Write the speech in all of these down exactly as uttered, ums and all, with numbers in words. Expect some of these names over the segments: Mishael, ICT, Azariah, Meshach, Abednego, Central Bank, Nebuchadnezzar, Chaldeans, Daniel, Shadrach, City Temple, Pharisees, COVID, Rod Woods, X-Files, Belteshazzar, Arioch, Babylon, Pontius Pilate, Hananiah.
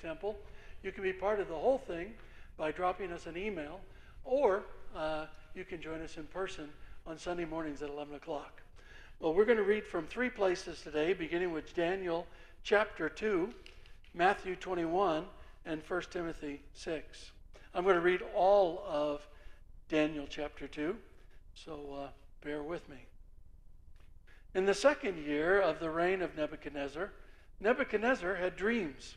Temple. You can be part of the whole thing by dropping us an email, or uh, you can join us in person on Sunday mornings at eleven o'clock. Well, we're going to read from three places today, beginning with Daniel chapter two, Matthew twenty-one, and First Timothy six. I'm going to read all of Daniel chapter two, so uh, bear with me. In the second year of the reign of Nebuchadnezzar, Nebuchadnezzar had dreams.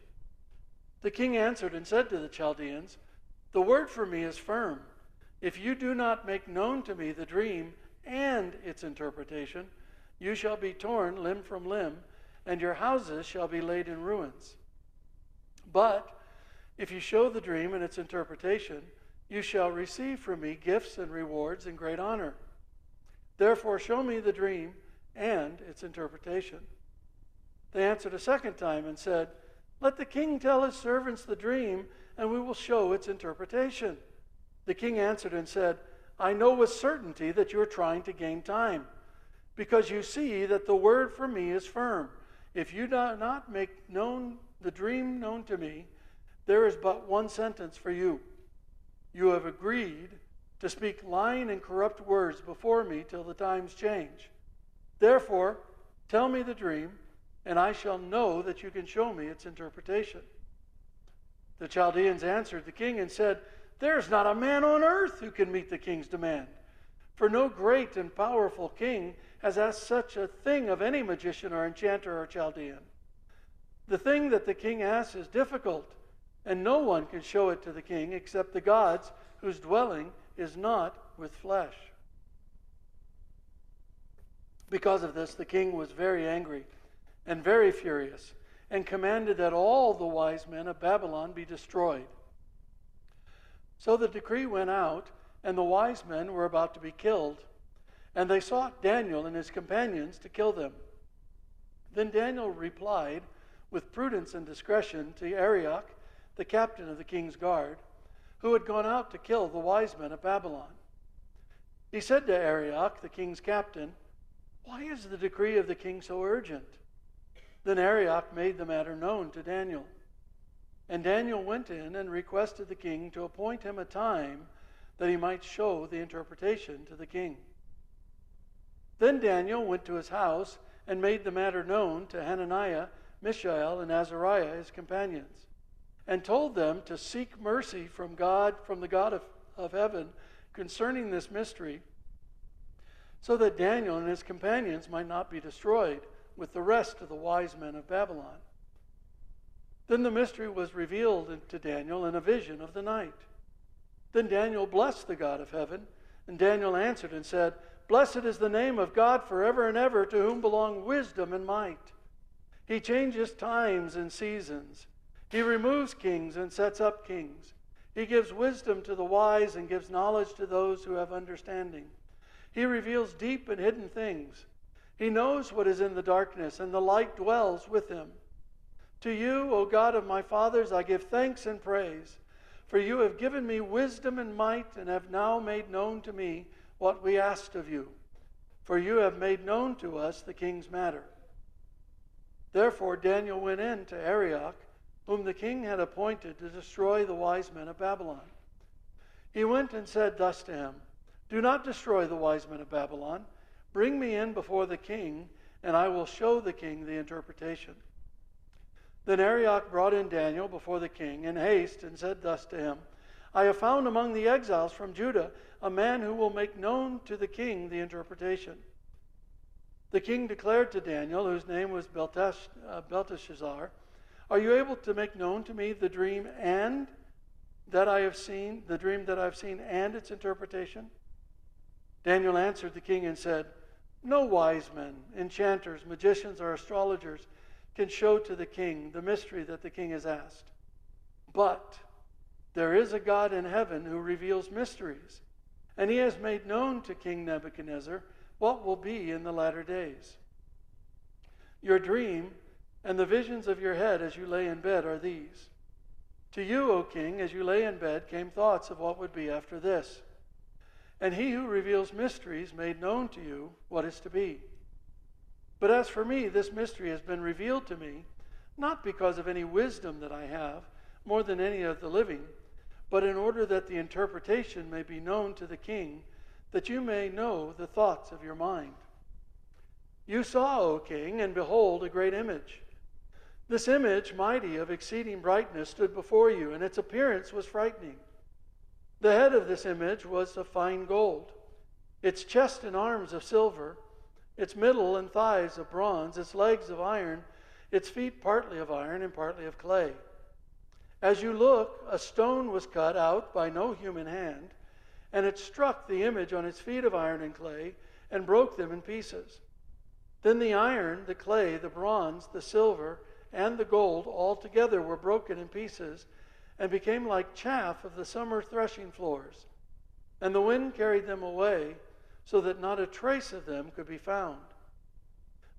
The king answered and said to the Chaldeans, The word for me is firm. If you do not make known to me the dream and its interpretation, you shall be torn limb from limb, and your houses shall be laid in ruins. But if you show the dream and its interpretation, you shall receive from me gifts and rewards and great honor. Therefore, show me the dream and its interpretation. They answered a second time and said, Let the king tell his servants the dream, and we will show its interpretation. The king answered and said, I know with certainty that you are trying to gain time, because you see that the word for me is firm. If you do not make known the dream known to me, there is but one sentence for you. You have agreed to speak lying and corrupt words before me till the times change. Therefore, tell me the dream, and I shall know that you can show me its interpretation. The Chaldeans answered the king and said, There is not a man on earth who can meet the king's demand. For no great and powerful king has asked such a thing of any magician or enchanter or Chaldean. The thing that the king asks is difficult, and no one can show it to the king except the gods whose dwelling is not with flesh. Because of this, the king was very angry and very furious, and commanded that all the wise men of Babylon be destroyed. So the decree went out, and the wise men were about to be killed, and they sought Daniel and his companions to kill them. Then Daniel replied with prudence and discretion to Arioch, the captain of the king's guard, who had gone out to kill the wise men of Babylon. He said to Arioch, the king's captain, Why is the decree of the king so urgent? Then Arioch made the matter known to Daniel. And Daniel went in and requested the king to appoint him a time that he might show the interpretation to the king. Then Daniel went to his house and made the matter known to Hananiah, Mishael, and Azariah, his companions, and told them to seek mercy from God, from the God of, of heaven, concerning this mystery, so that Daniel and his companions might not be destroyed with the rest of the wise men of Babylon. Then the mystery was revealed to Daniel in a vision of the night. Then Daniel blessed the God of heaven, and Daniel answered and said, Blessed is the name of God forever and ever, to whom belong wisdom and might. He changes times and seasons. He removes kings and sets up kings. He gives wisdom to the wise and gives knowledge to those who have understanding. He reveals deep and hidden things. He knows what is in the darkness, and the light dwells with him. To you, O God of my fathers, I give thanks and praise, for you have given me wisdom and might, and have now made known to me what we asked of you. For you have made known to us the king's matter. Therefore Daniel went in to Arioch, whom the king had appointed to destroy the wise men of Babylon. He went and said thus to him, Do not destroy the wise men of Babylon. Bring me in before the king, and I will show the king the interpretation. Then Arioch brought in Daniel before the king in haste and said thus to him, I have found among the exiles from Judah a man who will make known to the king the interpretation. The king declared to Daniel, whose name was Beltesh, uh, Belteshazzar, Are you able to make known to me the dream and that I have seen, the dream that I have seen and its interpretation? Daniel answered the king and said, No wise men, enchanters, magicians, or astrologers can show to the king the mystery that the king has asked. But there is a God in heaven who reveals mysteries, and he has made known to King Nebuchadnezzar what will be in the latter days. Your dream and the visions of your head as you lay in bed are these. To you, O king, as you lay in bed, came thoughts of what would be after this. And he who reveals mysteries made known to you what is to be. But as for me, this mystery has been revealed to me, not because of any wisdom that I have, more than any of the living, but in order that the interpretation may be known to the king, that you may know the thoughts of your mind. You saw, O king, and behold, a great image. This image, mighty of exceeding brightness, stood before you, and its appearance was frightening. The head of this image was of fine gold, its chest and arms of silver, its middle and thighs of bronze, its legs of iron, its feet partly of iron and partly of clay. As you look, a stone was cut out by no human hand, and it struck the image on its feet of iron and clay and broke them in pieces. Then the iron, the clay, the bronze, the silver, and the gold all together were broken in pieces and became like chaff of the summer threshing floors. And the wind carried them away so that not a trace of them could be found.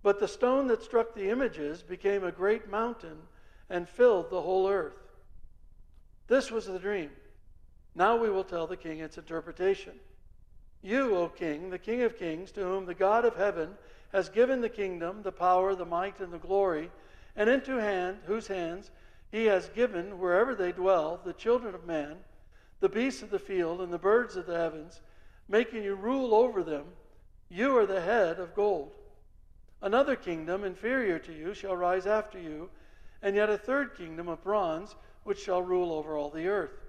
But the stone that struck the images became a great mountain and filled the whole earth. This was the dream. Now we will tell the king its interpretation. You, O king, the king of kings, to whom the God of heaven has given the kingdom, the power, the might, and the glory, and into hand, whose hands he has given, wherever they dwell, the children of man, the beasts of the field, and the birds of the heavens, making you rule over them, you are the head of gold. Another kingdom inferior to you shall rise after you, and yet a third kingdom of bronze, which shall rule over all the earth.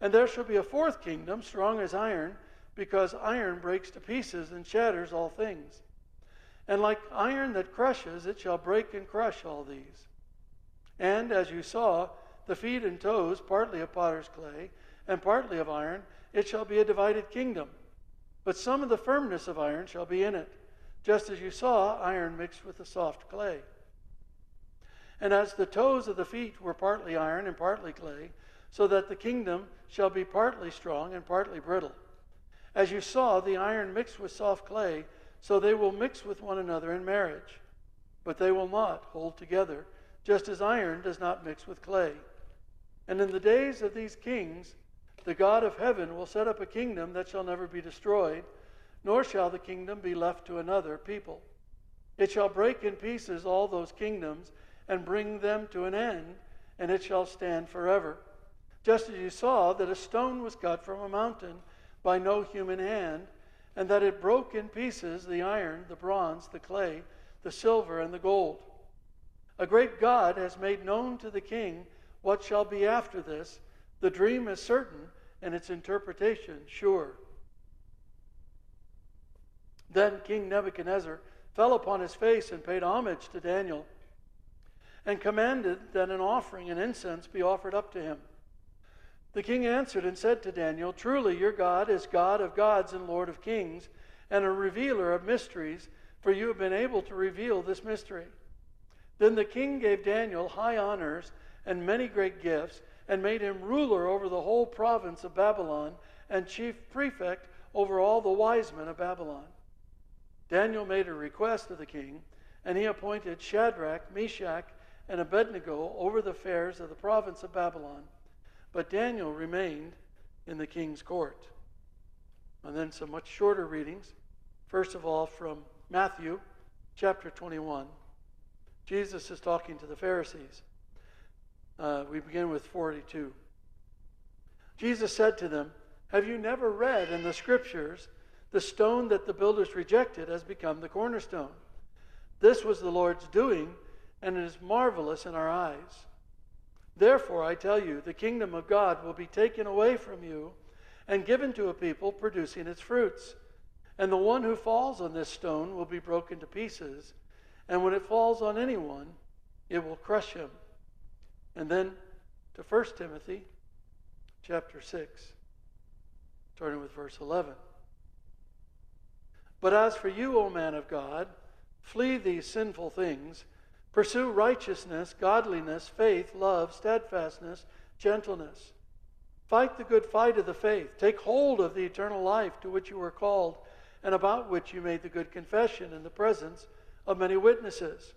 And there shall be a fourth kingdom, strong as iron, because iron breaks to pieces and shatters all things. And like iron that crushes, it shall break and crush all these. And as you saw, the feet and toes, partly of potter's clay, and partly of iron, it shall be a divided kingdom. But some of the firmness of iron shall be in it, just as you saw iron mixed with the soft clay. And as the toes of the feet were partly iron and partly clay, so that the kingdom shall be partly strong and partly brittle. As you saw the iron mixed with soft clay, so they will mix with one another in marriage, but they will not hold together, just as iron does not mix with clay. And in the days of these kings, the God of heaven will set up a kingdom that shall never be destroyed, nor shall the kingdom be left to another people. It shall break in pieces all those kingdoms and bring them to an end, and it shall stand forever. Just as you saw that a stone was cut from a mountain by no human hand, and that it broke in pieces the iron, the bronze, the clay, the silver, and the gold. A great God has made known to the king what shall be after this. The dream is certain, and its interpretation sure. Then King Nebuchadnezzar fell upon his face and paid homage to Daniel, and commanded that an offering and incense be offered up to him. The king answered and said to Daniel, "Truly your God is God of gods and Lord of kings, and a revealer of mysteries, for you have been able to reveal this mystery." Then the king gave Daniel high honors and many great gifts, and made him ruler over the whole province of Babylon, and chief prefect over all the wise men of Babylon. Daniel made a request of the king, and he appointed Shadrach, Meshach, and Abednego over the fairs of the province of Babylon. But Daniel remained in the king's court. And then some much shorter readings. First of all, from Matthew chapter twenty-one. Jesus is talking to the Pharisees. Uh, we begin with forty-two. Jesus said to them, "Have you never read in the scriptures, the stone that the builders rejected has become the cornerstone? This was the Lord's doing, and it is marvelous in our eyes. Therefore, I tell you, the kingdom of God will be taken away from you and given to a people producing its fruits. And the one who falls on this stone will be broken to pieces, and when it falls on anyone, it will crush him." And then to First Timothy chapter six, starting with verse eleven. "But as for you, O man of God, flee these sinful things, Pursue righteousness, godliness, faith, love, steadfastness, gentleness. Fight the good fight of the faith. Take hold of the eternal life to which you were called and about which you made the good confession in the presence of many witnesses.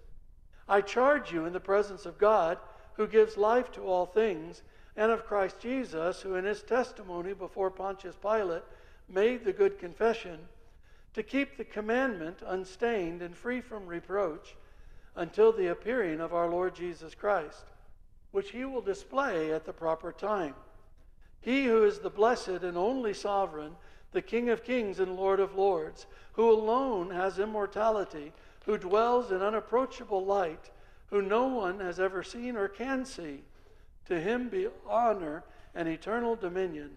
I charge you in the presence of God, who gives life to all things, and of Christ Jesus, who in his testimony before Pontius Pilate made the good confession, to keep the commandment unstained and free from reproach until the appearing of our Lord Jesus Christ, which he will display at the proper time. He who is the blessed and only sovereign, the King of kings and Lord of lords, who alone has immortality, who dwells in unapproachable light, who no one has ever seen or can see, to him be honor and eternal dominion.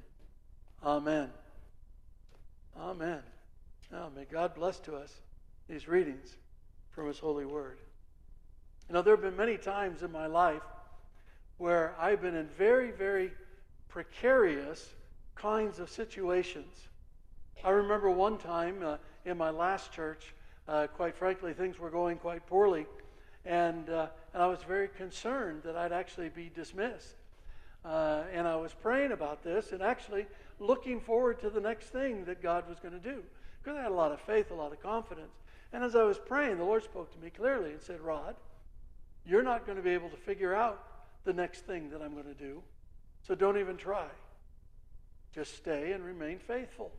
Amen. Amen. Now may God bless to us these readings from his holy word. You know, there have been many times in my life where I've been in very, very precarious kinds of situations. I remember one time uh, in my last church, uh, quite frankly, things were going quite poorly, and uh, and I was very concerned that I'd actually be dismissed. Uh, and I was praying about this and actually looking forward to the next thing that God was going to do, because I had a lot of faith, a lot of confidence. And as I was praying, the Lord spoke to me clearly and said, Rod, you're not going to be able to figure out the next thing that I'm going to do, so don't even try. Just stay and remain faithful.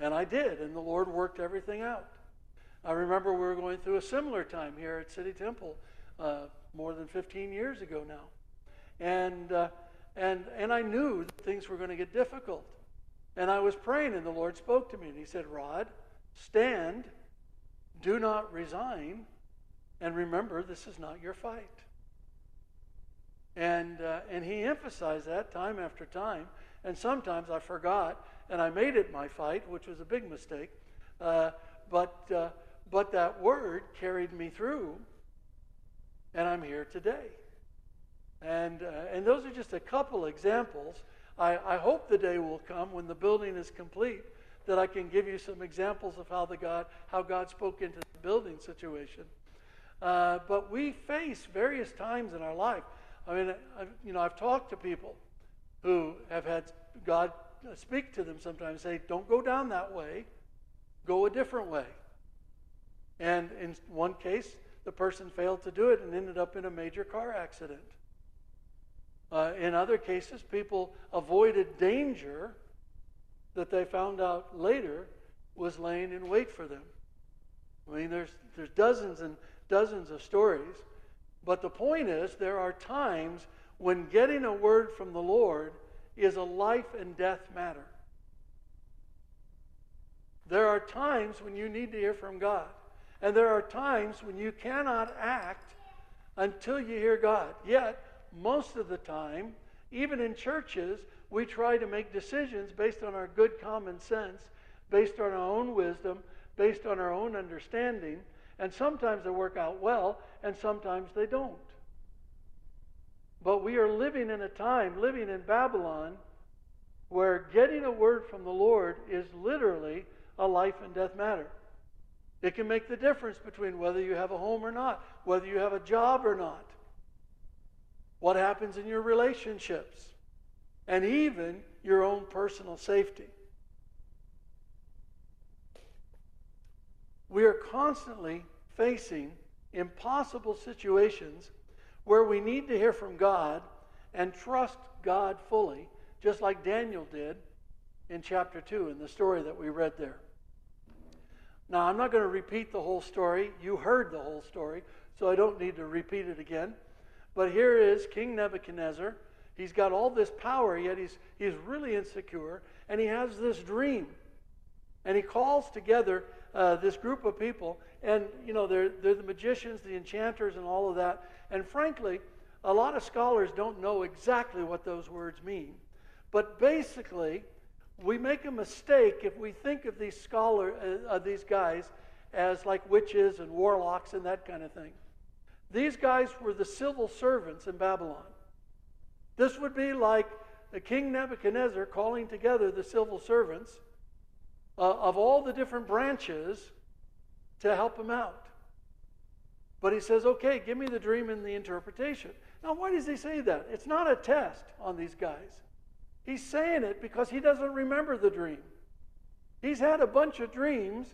And I did, and the Lord worked everything out. I remember we were going through a similar time here at City Temple uh, more than fifteen years ago now. And, uh, and, and I knew that things were going to get difficult. And I was praying, and the Lord spoke to me, and he said, Rod, stand, do not resign, and remember, this is not your fight. And, uh, and he emphasized that time after time, and sometimes I forgot, and I made it my fight, which was a big mistake, uh, but, uh, but that word carried me through, and I'm here today. And, uh, and those are just a couple examples. I, I hope the day will come when the building is complete that I can give you some examples of how the God how God spoke into the building situation. Uh, but we face various times in our life. I mean, I, you know, I've talked to people who have had God speak to them sometimes, say, "Don't go down that way, go a different way." And in one case, the person failed to do it and ended up in a major car accident. Uh, in other cases, people avoided danger that they found out later was laying in wait for them. I mean, there's there's dozens and dozens of stories, but the point is there are times when getting a word from the Lord is a life and death matter. There are times when you need to hear from God, and there are times when you cannot act until you hear God. Yet, most of the time, even in churches, we try to make decisions based on our good common sense, based on our own wisdom, based on our own understanding, and sometimes they work out well, and sometimes they don't. But we are living in a time, living in Babylon, where getting a word from the Lord is literally a life and death matter. It can make the difference between whether you have a home or not, whether you have a job or not, what happens in your relationships, and even your own personal safety. We are constantly facing impossible situations where we need to hear from God and trust God fully, just like Daniel did in chapter two in the story that we read there. Now, I'm not going to repeat the whole story. You heard the whole story, so I don't need to repeat it again. But here is King Nebuchadnezzar. He's got all this power, yet he's, he's really insecure. And he has this dream. And he calls together uh, this group of people. And, you know, they're, they're the magicians, the enchanters, and all of that. And frankly, a lot of scholars don't know exactly what those words mean. But basically, we make a mistake if we think of these, scholar, uh, of these guys as like witches and warlocks and that kind of thing. These guys were the civil servants in Babylon. This would be like King Nebuchadnezzar calling together the civil servants uh, of all the different branches to help him out. But he says, okay, give me the dream and the interpretation. Now, why does he say that? It's not a test on these guys. He's saying it because he doesn't remember the dream. He's had a bunch of dreams.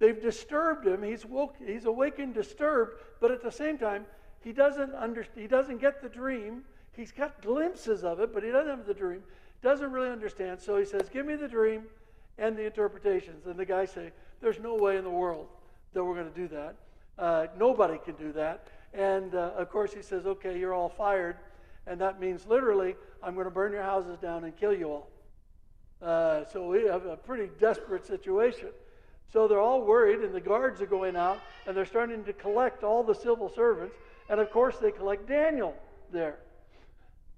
They've disturbed him. He's woke, he's awakened, disturbed, but at the same time, he doesn't under, he doesn't get the dream. He's got glimpses of it, but he doesn't have the dream. Doesn't really understand. So he says, give me the dream and the interpretations. And the guys say, there's no way in the world that we're going to do that. Uh, nobody can do that. And uh, of course he says, okay, you're all fired. And that means literally, I'm going to burn your houses down and kill you all. Uh, so we have a pretty desperate situation. So they're all worried, and the guards are going out, and they're starting to collect all the civil servants. And of course they collect Daniel there.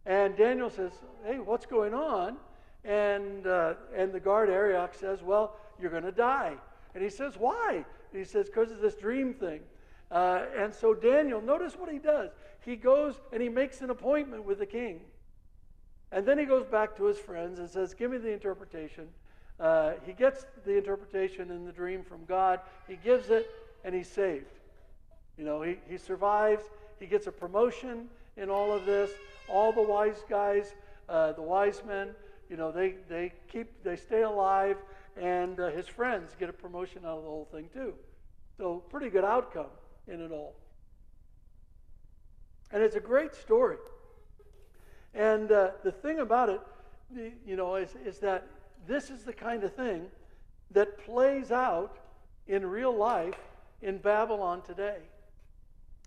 And Daniel says, hey, what's going on? And uh, and the guard Arioch says, well, you're going to die. And he says, why? And he says, because of this dream thing. Uh, and so Daniel, notice what he does. He goes and he makes an appointment with the king. And then he goes back to his friends and says, give me the interpretation. Uh, he gets the interpretation and the dream from God. He gives it, and he's saved. You know, he, he survives. He gets a promotion in all of this. All the wise guys, uh, the wise men, you know, they, they keep, they stay alive, and uh, his friends get a promotion out of the whole thing too. So pretty good outcome in it all. And it's a great story. And uh, the thing about it, you know, is, is that this is the kind of thing that plays out in real life in Babylon today.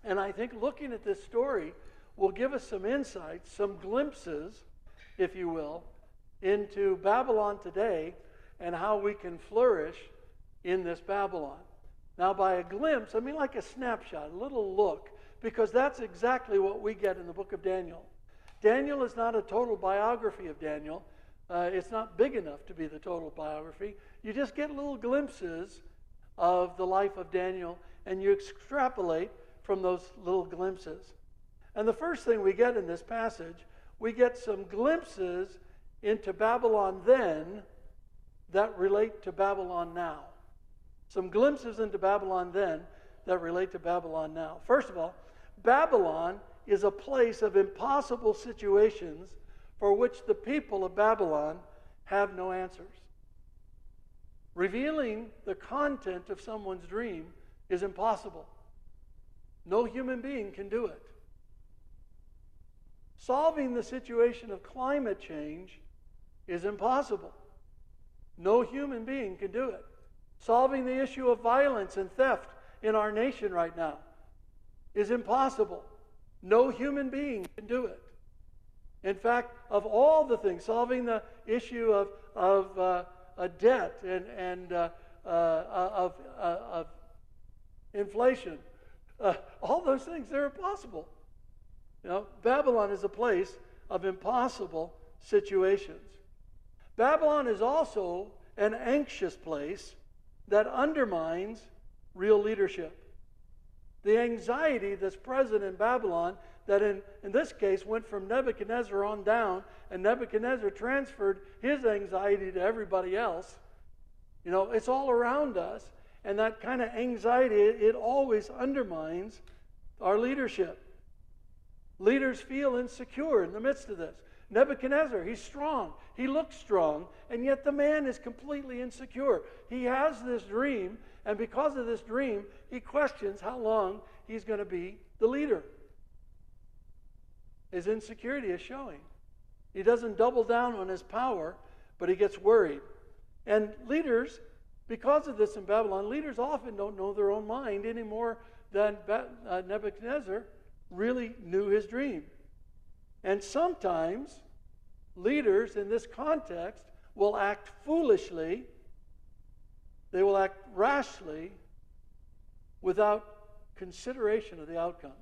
And I think looking at this story will give us some insights, some glimpses, if you will, into Babylon today and how we can flourish in this Babylon. Now, by a glimpse, I mean like a snapshot, a little look, because that's exactly what we get in the book of Daniel. Daniel is not a total biography of Daniel. Uh, it's not big enough to be the total biography. You just get little glimpses of the life of Daniel, and you extrapolate from those little glimpses. And the first thing we get in this passage, we get some glimpses into Babylon then that relate to Babylon now. Some glimpses into Babylon then that relate to Babylon now. First of all, Babylon is a place of impossible situations for which the people of Babylon have no answers. Revealing the content of someone's dream is impossible. No human being can do it. Solving the situation of climate change is impossible. No human being can do it. Solving the issue of violence and theft in our nation right now is impossible. No human being can do it. In fact, of all the things, solving the issue of, of uh, a debt and, and uh, uh, of, uh, of inflation, uh, all those things, they're impossible. You know, Babylon is a place of impossible situations. Babylon is also an anxious place that undermines real leadership. The anxiety that's present in Babylon, that in, in this case went from Nebuchadnezzar on down, and Nebuchadnezzar transferred his anxiety to everybody else. You know, it's all around us, and that kind of anxiety, it, it always undermines our leadership. Leaders feel insecure in the midst of this. Nebuchadnezzar, he's strong. He looks strong, and yet the man is completely insecure. He has this dream, and because of this dream, he questions how long he's going to be the leader. His insecurity is showing. He doesn't double down on his power, but he gets worried. And leaders, because of this in Babylon, leaders often don't know their own mind any more than Nebuchadnezzar really knew his dream. And sometimes leaders in this context will act foolishly, they will act rashly without consideration of the outcomes.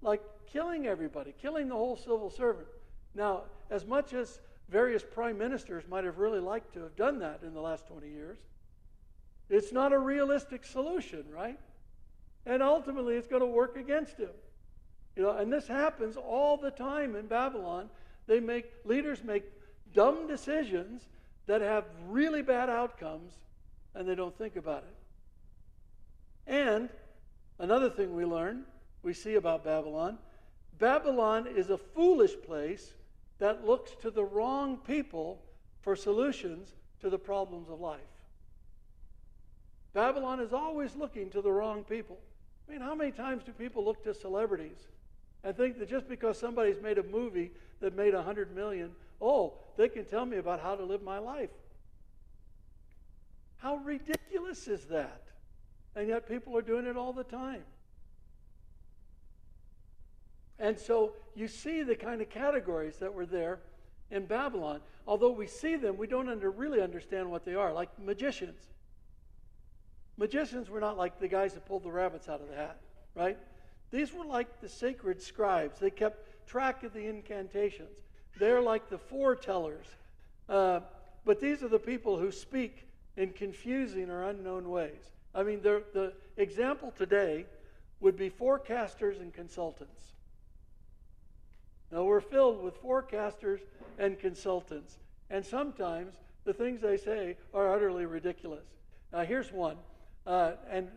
Like killing everybody, killing the whole civil servant. Now, as much as various prime ministers might have really liked to have done that in the last twenty years, it's not a realistic solution, right? And ultimately, it's going to work against him. You know, and this happens all the time in Babylon. They make, leaders make dumb decisions that have really bad outcomes, and they don't think about it. And Another thing we learn, we see about Babylon, Babylon is a foolish place that looks to the wrong people for solutions to the problems of life. Babylon is always looking to the wrong people. I mean, how many times do people look to celebrities and think that just because somebody's made a movie that made a hundred million, oh, they can tell me about how to live my life? How ridiculous is that? And yet people are doing it all the time. And so you see the kind of categories that were there in Babylon. Although we see them, we don't under, really understand what they are, like magicians. Magicians were not like the guys that pulled the rabbits out of the hat, right? These were like the sacred scribes. They kept track of the incantations. They're like the foretellers. Uh, but these are the people who speak in confusing or unknown ways. I mean, the, the example today would be forecasters and consultants. Now, we're filled with forecasters and consultants, and sometimes the things they say are utterly ridiculous. Now, here's one. Uh, and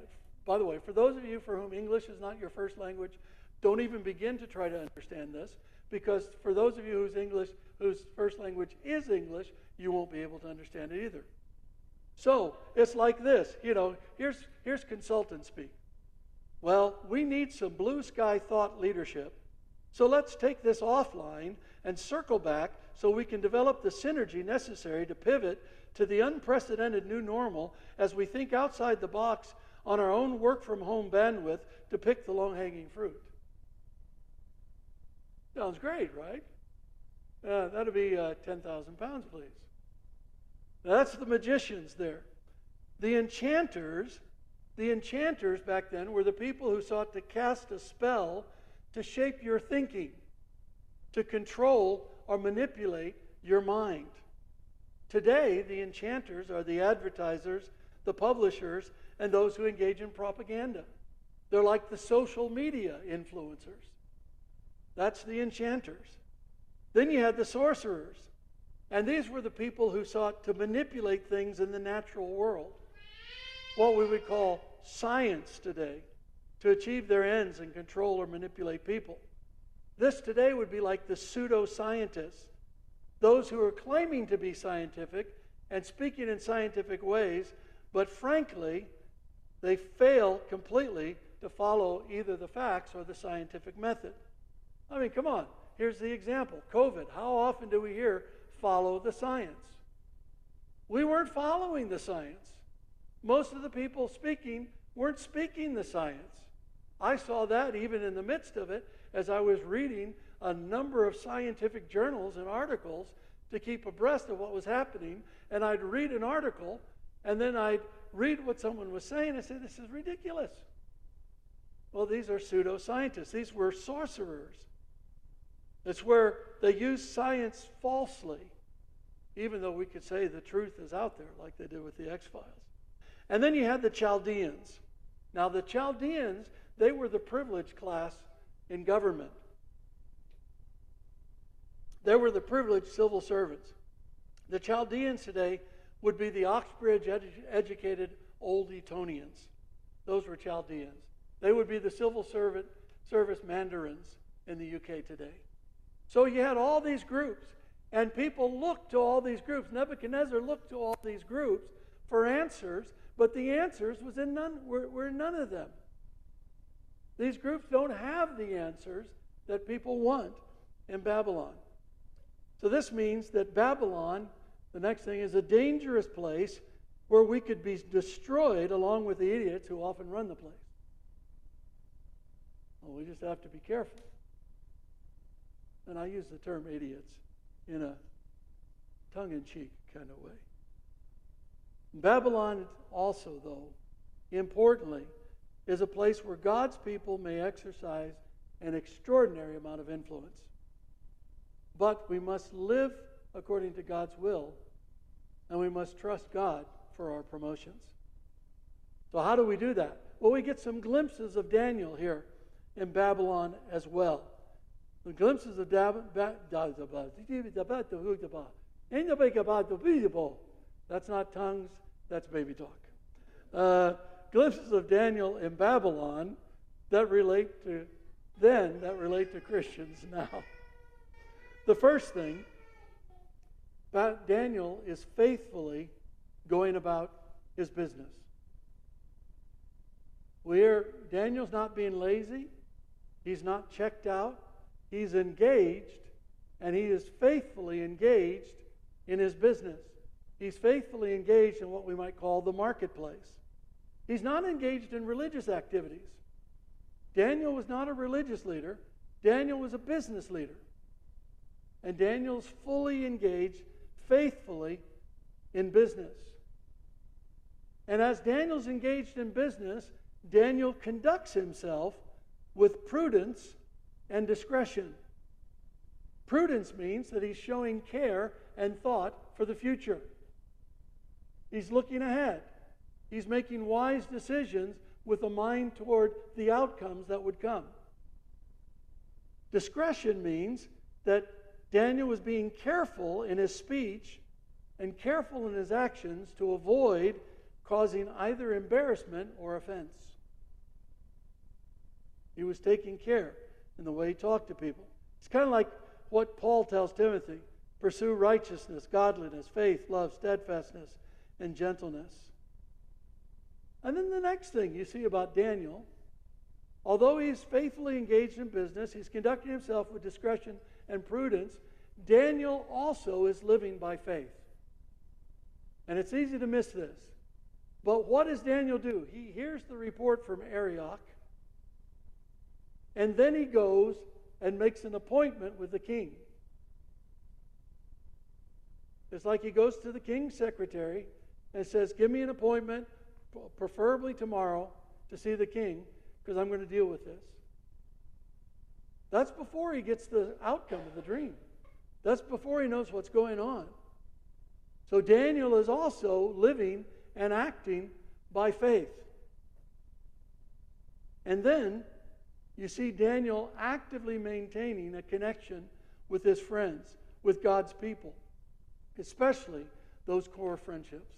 by the way, for those of you for whom English is not your first language, don't even begin to try to understand this, because for those of you whose English, whose first language is English, you won't be able to understand it either. So it's like this, you know, here's, here's consultant speak. Well, we need some blue sky thought leadership, so let's take this offline and circle back so we can develop the synergy necessary to pivot to the unprecedented new normal as we think outside the box on our own work from home bandwidth to pick the low-hanging fruit. Sounds great, right? Uh, that'll be uh, ten thousand pounds, please. Now, that's the magicians there. The enchanters, the enchanters back then were the people who sought to cast a spell to shape your thinking, to control or manipulate your mind. Today, the enchanters are the advertisers, the publishers, and those who engage in propaganda. They're like the social media influencers. That's the enchanters. Then you had the sorcerers. And these were the people who sought to manipulate things in the natural world, what we would call science today, to achieve their ends and control or manipulate people. This today would be like the pseudoscientists, those who are claiming to be scientific and speaking in scientific ways, but frankly, they fail completely to follow either the facts or the scientific method. I mean, come on, here's the example. COVID, how often do we hear, follow the science? We weren't following the science. Most of the people speaking weren't speaking the science. I saw that even in the midst of it as I was reading a number of scientific journals and articles to keep abreast of what was happening. And I'd read an article, and then I'd read what someone was saying. I said, this is ridiculous. Well, these are pseudoscientists. These were sorcerers. It's where they use science falsely, even though we could say the truth is out there, like they did with the X-Files. And then you had the Chaldeans. Now, the Chaldeans, they were the privileged class in government. They were the privileged civil servants. The Chaldeans today would be the Oxbridge-educated Old Etonians. Those were Chaldeans. They would be the civil servant service mandarins in the U K today. So you had all these groups, and people looked to all these groups. Nebuchadnezzar looked to all these groups for answers, but the answers was in none, were, were none of them. These groups don't have the answers that people want in Babylon. So this means that Babylon, the next thing, is a dangerous place where we could be destroyed along with the idiots who often run the place. Well, we just have to be careful. And I use the term idiots in a tongue-in-cheek kind of way. Babylon also, though, importantly, is a place where God's people may exercise an extraordinary amount of influence. But we must live according to God's will, and we must trust God for our promotions. So how do we do that? Well, we get some glimpses of Daniel here in Babylon as well. The glimpses of Daniel. That's not tongues, that's baby talk. Uh, glimpses of Daniel in Babylon that relate to then, that relate to Christians now. The first thing, Daniel is faithfully going about his business. We're, Daniel's not being lazy. He's not checked out. He's engaged, and he is faithfully engaged in his business. He's faithfully engaged in what we might call the marketplace. He's not engaged in religious activities. Daniel was not a religious leader. Daniel was a business leader. And Daniel's fully engaged, faithfully in business. And as Daniel's engaged in business, Daniel conducts himself with prudence and discretion. Prudence means that he's showing care and thought for the future. He's looking ahead. He's making wise decisions with a mind toward the outcomes that would come. Discretion means that Daniel was being careful in his speech and careful in his actions to avoid causing either embarrassment or offense. He was taking care in the way he talked to people. It's kind of like what Paul tells Timothy: pursue righteousness, godliness, faith, love, steadfastness, and gentleness. And then the next thing you see about Daniel, although he's faithfully engaged in business, he's conducting himself with discretion and prudence, Daniel also is living by faith. And it's easy to miss this. But what does Daniel do? He hears the report from Arioch, and then he goes and makes an appointment with the king. It's like he goes to the king's secretary and says, give me an appointment, preferably tomorrow, to see the king, because I'm going to deal with this. That's before he gets the outcome of the dream. That's before he knows what's going on. So Daniel is also living and acting by faith. And then you see Daniel actively maintaining a connection with his friends, with God's people, especially those core friendships.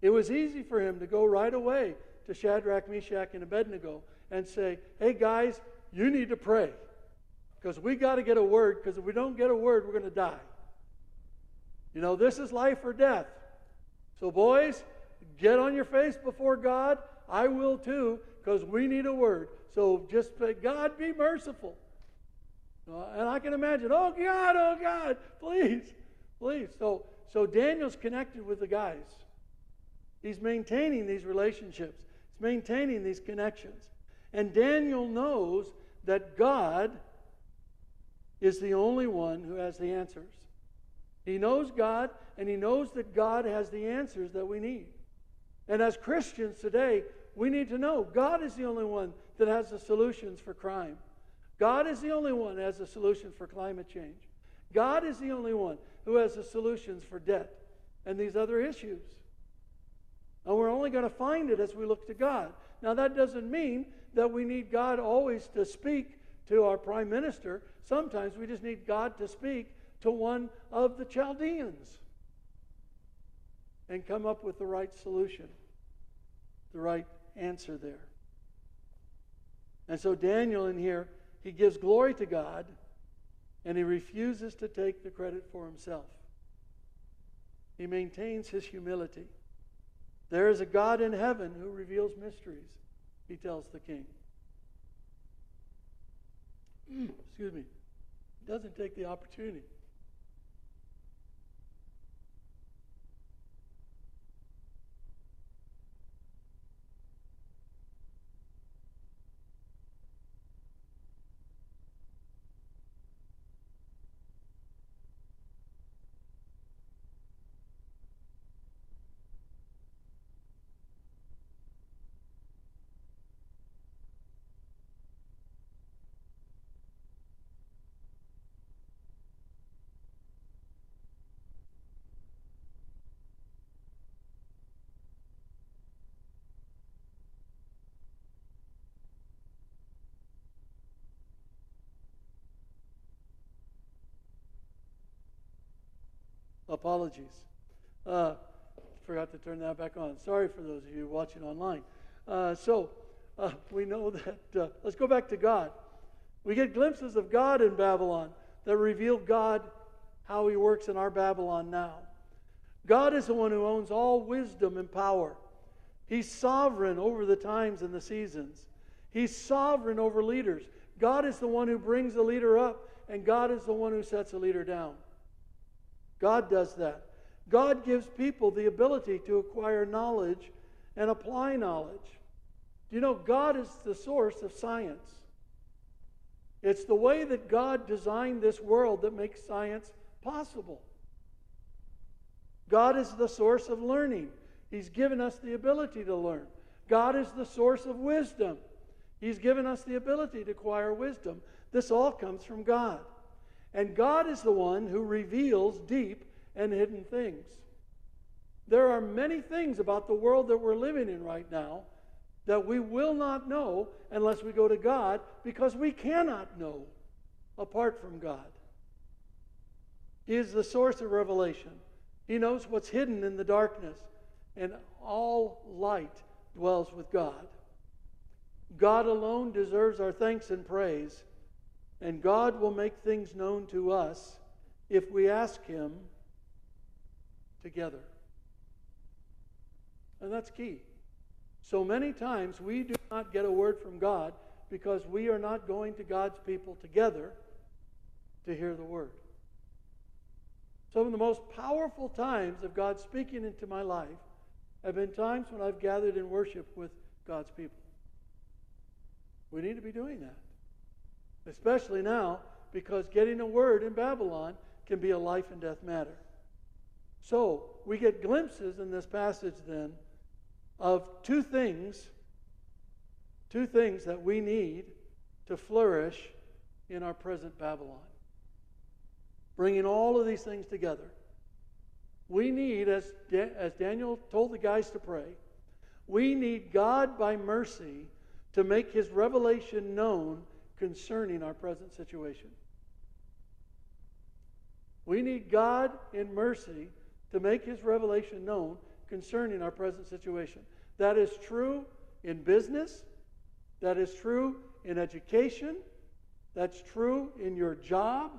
It was easy for him to go right away to Shadrach, Meshach, and Abednego and say, hey guys, you need to pray, because we got to get a word, because if we don't get a word, we're going to die. You know, this is life or death. So boys, get on your face before God. I will too, because we need a word. So just say, God, be merciful. Uh, and I can imagine, oh God, oh God, please, please. So, so Daniel's connected with the guys. He's maintaining these relationships. He's maintaining these connections. And Daniel knows that God is the only one who has the answers. He knows God, and he knows that God has the answers that we need. And as Christians today, we need to know God is the only one that has the solutions for crime. God is the only one that has the solution for climate change. God is the only one who has the solutions for debt and these other issues. And we're only going to find it as we look to God. Now, that doesn't mean that we need God always to speak to our prime minister. Sometimes we just need God to speak to one of the Chaldeans and come up with the right solution, the right answer there. And so Daniel in here, he gives glory to God, and he refuses to take the credit for himself. He maintains his humility. There is a God in heaven who reveals mysteries, he tells the king. Excuse me. He doesn't take the opportunity. Apologies. Uh, forgot to turn that back on. Sorry for those of you watching online. Uh, so uh, we know that. Uh, let's go back to God. We get glimpses of God in Babylon that reveal God, how he works in our Babylon now. God is the one who owns all wisdom and power. He's sovereign over the times and the seasons. He's sovereign over leaders. God is the one who brings the leader up, and God is the one who sets the leader down. God does that. God gives people the ability to acquire knowledge and apply knowledge. You know, God is the source of science. It's the way that God designed this world that makes science possible. God is the source of learning. He's given us the ability to learn. God is the source of wisdom. He's given us the ability to acquire wisdom. This all comes from God. And God is the one who reveals deep and hidden things. There are many things about the world that we're living in right now that we will not know unless we go to God, because we cannot know apart from God. He is the source of revelation. He knows what's hidden in the darkness, and all light dwells with God. God alone deserves our thanks and praise, and God will make things known to us if we ask him together. And that's key. So many times we do not get a word from God because we are not going to God's people together to hear the word. Some of the most powerful times of God speaking into my life have been times when I've gathered in worship with God's people. We need to be doing that, especially now, because getting a word in Babylon can be a life and death matter. So we get glimpses in this passage then of two things, two things that we need to flourish in our present Babylon. Bringing all of these things together. We need, as, da- as Daniel told the guys to pray, we need God by mercy to make his revelation known concerning our present situation. We need God in mercy to make his revelation known concerning our present situation. That is true in business. That is true in education. That's true in your job.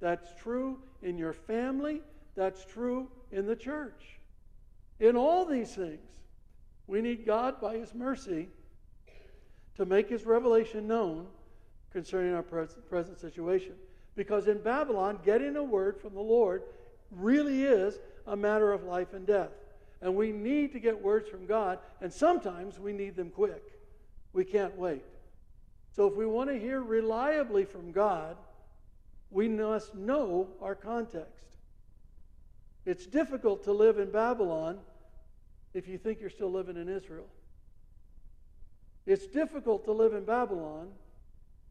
That's true in your family. That's true in the church. In all these things, we need God by his mercy to make his revelation known concerning our present situation. Because in Babylon, getting a word from the Lord really is a matter of life and death. And we need to get words from God, and sometimes we need them quick. We can't wait. So if we want to hear reliably from God, we must know our context. It's difficult to live in Babylon if you think you're still living in Israel. It's difficult to live in Babylon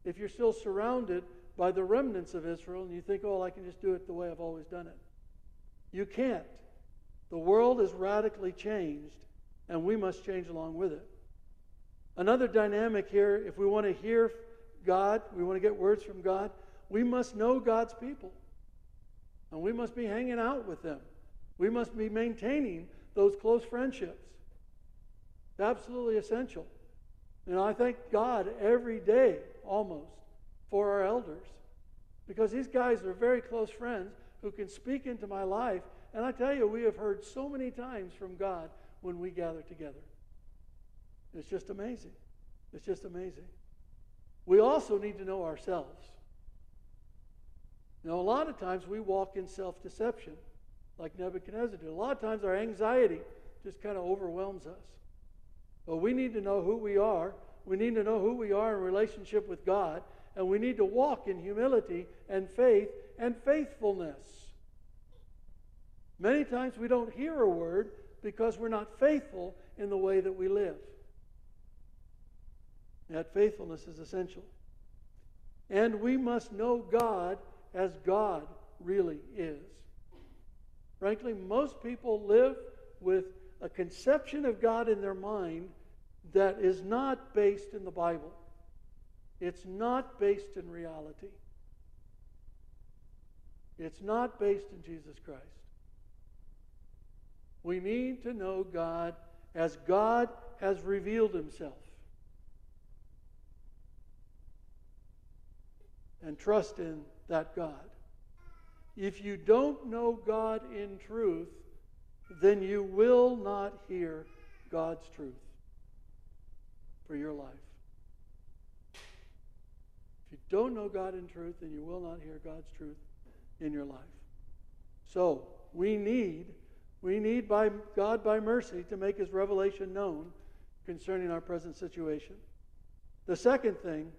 if you're still surrounded by the remnants of Israel and you think, oh, I can just do it the way I've always done it. You can't. The world is radically changed, and we must change along with it. Another dynamic here, if we want to hear God, we want to get words from God, we must know God's people, and we must be hanging out with them. We must be maintaining those close friendships. It's absolutely essential. And I thank God every day, almost, for our elders, because these guys are very close friends who can speak into my life. And I tell you, we have heard so many times from God when we gather together. It's just amazing. It's just amazing. We also need to know ourselves. You know, a lot of times we walk in self-deception, like Nebuchadnezzar did. A lot of times our anxiety just kind of overwhelms us. But we need to know who we are. We need to know who we are in relationship with God, and we need to walk in humility and faith and faithfulness. Many times we don't hear a word because we're not faithful in the way that we live. That faithfulness is essential. And we must know God as God really is. Frankly, most people live with a conception of God in their mind that is not based in the Bible. It's not based in reality. It's not based in Jesus Christ. We need to know God as God has revealed himself. and trust in that God. If you don't know God in truth, then you will not hear God's truth for your life. If you don't know God in truth, then you will not hear God's truth in your life. So we need, we need by God by mercy to make his revelation known concerning our present situation. The second thing,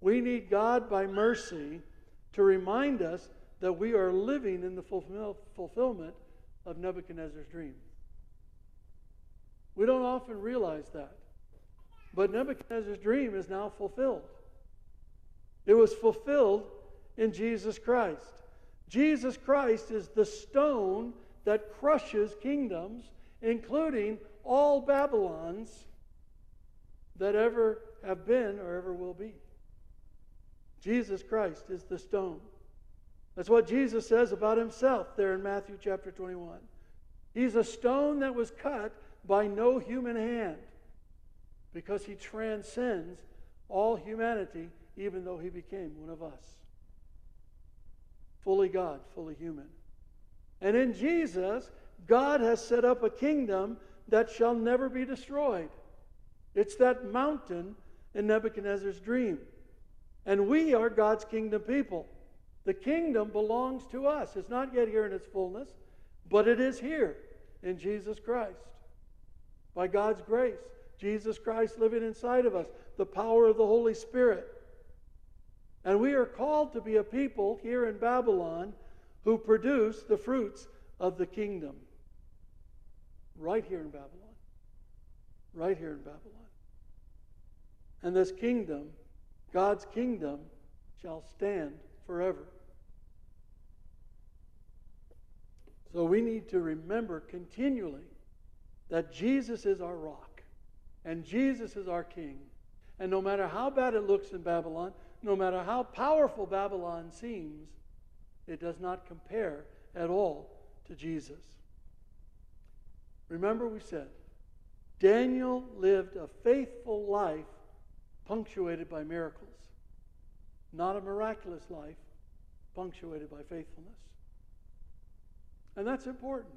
we need God by mercy to remind us that we are living in the fulfillment of Nebuchadnezzar's dream. We don't often realize that, but Nebuchadnezzar's dream is now fulfilled. It was fulfilled in Jesus Christ. Jesus Christ is the stone that crushes kingdoms, including all Babylons that ever have been or ever will be. Jesus Christ is the stone. That's what Jesus says about himself there in Matthew chapter twenty-one. He's a stone that was cut by no human hand because he transcends all humanity, even though he became one of us. Fully God, fully human. And in Jesus, God has set up a kingdom that shall never be destroyed. It's that mountain in Nebuchadnezzar's dream. And we are God's kingdom people. The kingdom belongs to us. It's not yet here in its fullness, but it is here in Jesus Christ. By God's grace, Jesus Christ living inside of us, the power of the Holy Spirit. And we are called to be a people here in Babylon who produce the fruits of the kingdom. Right here in Babylon. Right here in Babylon. And this kingdom, God's kingdom, shall stand forever. So we need to remember continually that Jesus is our rock and Jesus is our king. And no matter how bad it looks in Babylon, no matter how powerful Babylon seems, it does not compare at all to Jesus. Remember we said, Daniel lived a faithful life punctuated by miracles. Not a miraculous life punctuated by faithfulness. And that's important.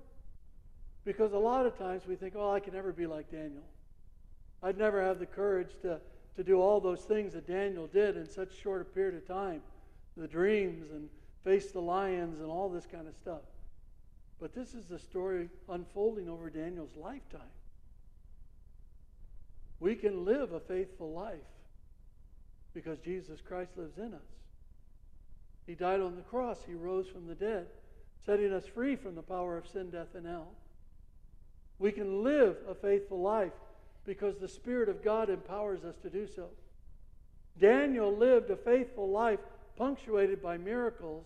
Because a lot of times we think, oh, I can never be like Daniel. I'd never have the courage to, to do all those things that Daniel did in such short a period of time. The dreams and face the lions and all this kind of stuff. But this is the story unfolding over Daniel's lifetime. We can live a faithful life because Jesus Christ lives in us. He died on the cross. He rose from the dead, setting us free from the power of sin, death, and hell. We can live a faithful life because the Spirit of God empowers us to do so. Daniel lived a faithful life punctuated by miracles,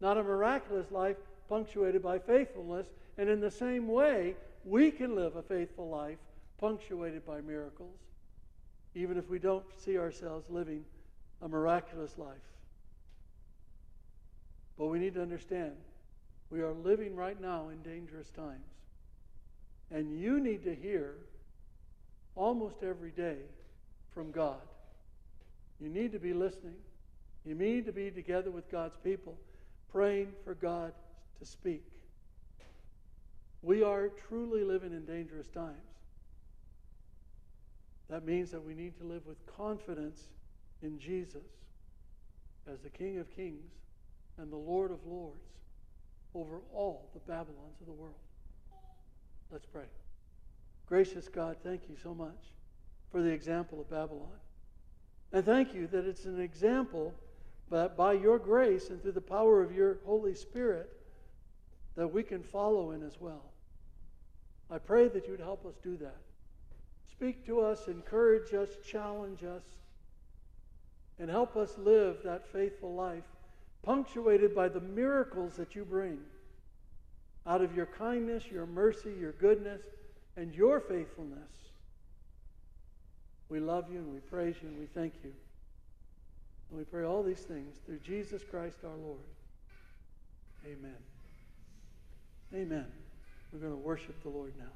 not a miraculous life punctuated by faithfulness. And in the same way, we can live a faithful life punctuated by miracles, even if we don't see ourselves living a miraculous life. But we need to understand, we are living right now in dangerous times. And you need to hear almost every day from God. You need to be listening. You need to be together with God's people, praying for God to speak. We are truly living in dangerous times. That means that we need to live with confidence in Jesus as the King of Kings and the Lord of Lords over all the Babylons of the world. Let's pray. Gracious God, thank you so much for the example of Babylon. And thank you that it's an example that by your grace and through the power of your Holy Spirit that we can follow in as well. I pray that you would help us do that. Speak to us, encourage us, challenge us, and help us live that faithful life punctuated by the miracles that you bring out of your kindness, your mercy, your goodness, and your faithfulness. We love you and we praise you and we thank you. And we pray all these things through Jesus Christ our Lord. Amen. Amen. We're going to worship the Lord now.